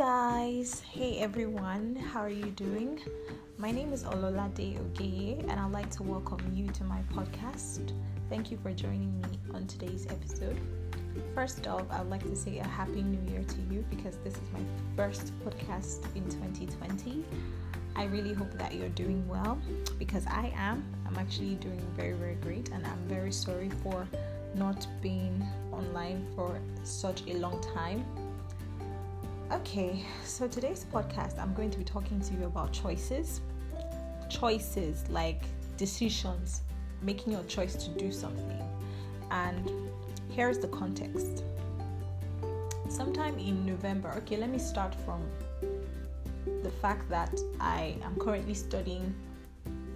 guys, hey everyone, how are you doing? My name is Ololade Oge and I'd like to welcome you to my podcast. Thank you for joining me on today's episode. First off, I'd like to say a happy new year to you because this is my first podcast in 2020. I really hope that you're doing well because I am. I'm actually doing very, very great, and I'm very sorry for not being online for such a long time. Okay, so today's podcast, I'm going to be talking to you about choices. Choices, like decisions, making your choice to do something. And here's the context. Sometime in November, okay, let me start from the fact that I am currently studying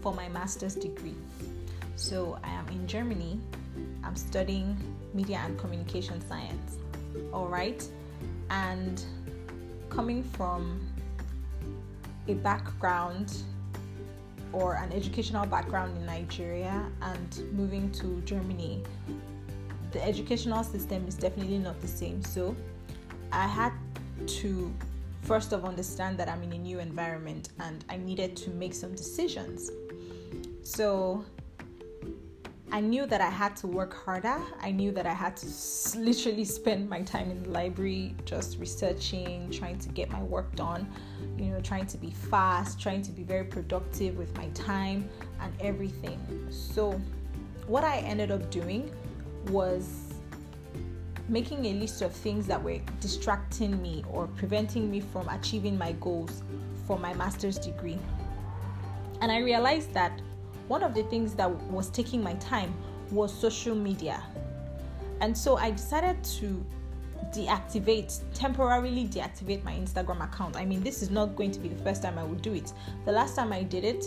for my master's degree. So I am in Germany. I'm studying media and communication science. All right. And coming from a background or an educational background in Nigeria and moving to Germany, the educational system is definitely not the same. So I had to first of understand that I'm in a new environment and I needed to make some decisions. So I knew that I had to work harder. I knew that I had to literally spend my time in the library just researching, trying to get my work done, you know, trying to be fast, trying to be very productive with my time and everything. So what I ended up doing was making a list of things that were distracting me or preventing me from achieving my goals for my master's degree. And I realized that one of the things that was taking my time was social media. And so I decided to temporarily deactivate my Instagram account. I mean, this is not going to be the first time I would do it. The last time I did it,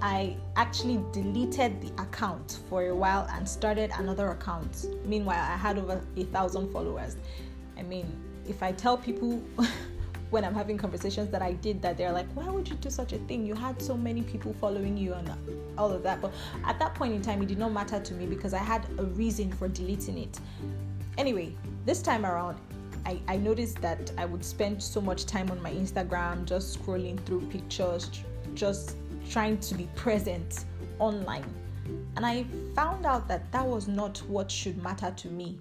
I actually deleted the account for a while and started another account. Meanwhile, I had over 1,000 followers. I mean, if I tell people when I'm having conversations that I did that, they're like, why would you do such a thing? You had so many people following you and all of that. But at that point in time, it did not matter to me because I had a reason for deleting it. Anyway, this time around, I noticed that I would spend so much time on my Instagram, just scrolling through pictures, just trying to be present online. And I found out that that was not what should matter to me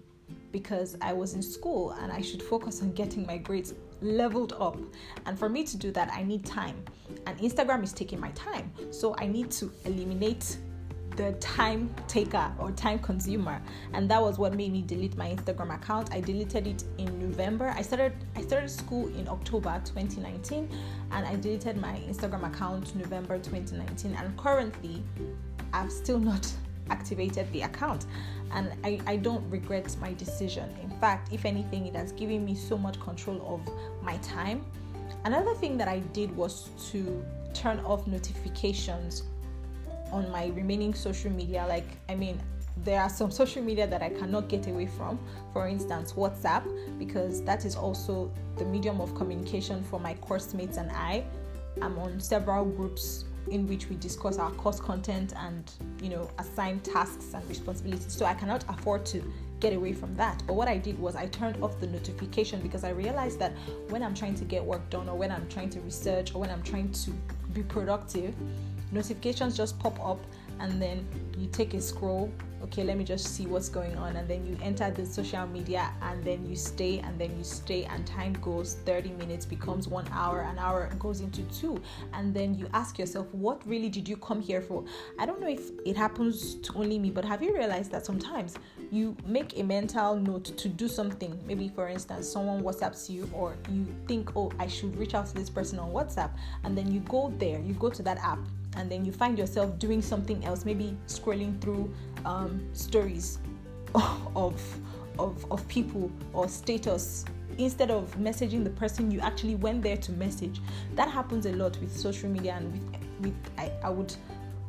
because I was in school and I should focus on getting my grades leveled up. And for me to do that, I need time. And Instagram is taking my time. So I need to eliminate the time taker or time consumer. And that was what made me delete my Instagram account. I deleted it in November. I started school in October 2019 and I deleted my Instagram account November 2019, and currently I've still not activated the account, and I don't regret my decision. In fact, if anything, it has given me so much control of my time. Another thing that I did was to turn off notifications on my remaining social media. Like, I mean, there are some social media that I cannot get away from, for instance WhatsApp, because that is also the medium of communication for my course mates, and I am on several groups in which we discuss our course content and, you know, assign tasks and responsibilities. So I cannot afford to get away from that. But what I did was I turned off the notification because I realized that when I'm trying to get work done, or when I'm trying to research, or when I'm trying to be productive, notifications just pop up and then you take a scroll. Okay, let me just see what's going on. And then you enter the social media and then you stay and then you stay, and time goes. 30 minutes becomes 1 hour, an hour goes into 2, and then you ask yourself, what really did you come here for? I don't know if it happens to only me, but have you realized that sometimes you make a mental note to do something? Maybe, for instance, someone WhatsApps you, or you think, oh, I should reach out to this person on WhatsApp, and then you go there, you go to that app, and then you find yourself doing something else, maybe scrolling through stories of people or status, instead of messaging the person you actually went there to message. That happens a lot with social media, and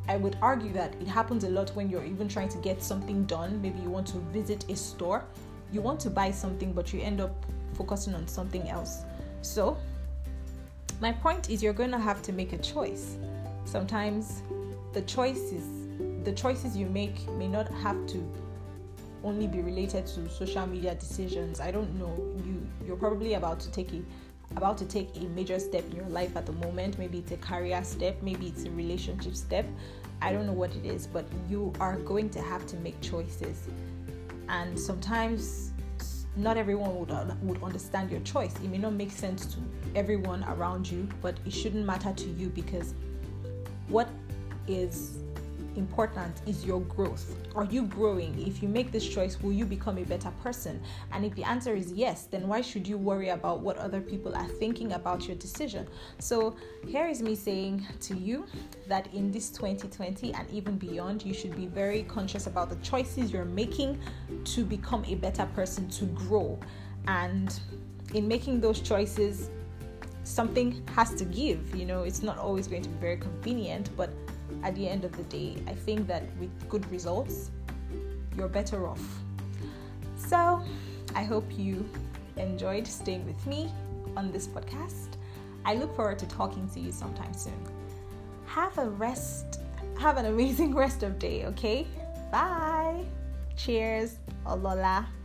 I would argue that it happens a lot when you're even trying to get something done. Maybe you want to visit a store, you want to buy something, but you end up focusing on something else. So my point is, you're going to have to make a choice. Sometimes the choices you make may not have to only be related to social media decisions. I don't know, you're probably about to take a about to take a major step in your life at the moment. Maybe it's a career step, maybe it's a relationship step. I don't know what it is, but you are going to have to make choices. And sometimes not everyone would understand your choice. It may not make sense to everyone around you, but it shouldn't matter to you, because what is important is your growth. Are you growing? If you make this choice, will you become a better person? And if the answer is yes, then why should you worry about what other people are thinking about your decision? So here is me saying to you that in this 2020 and even beyond, you should be very conscious about the choices you're making to become a better person, to grow. And in making those choices, something has to give. You know, it's not always going to be very convenient, but at the end of the day, I think that with good results, you're better off. So I hope you enjoyed staying with me on this podcast. I look forward to talking to you sometime soon. Have an amazing rest of day, okay? Bye. Cheers. Ololade.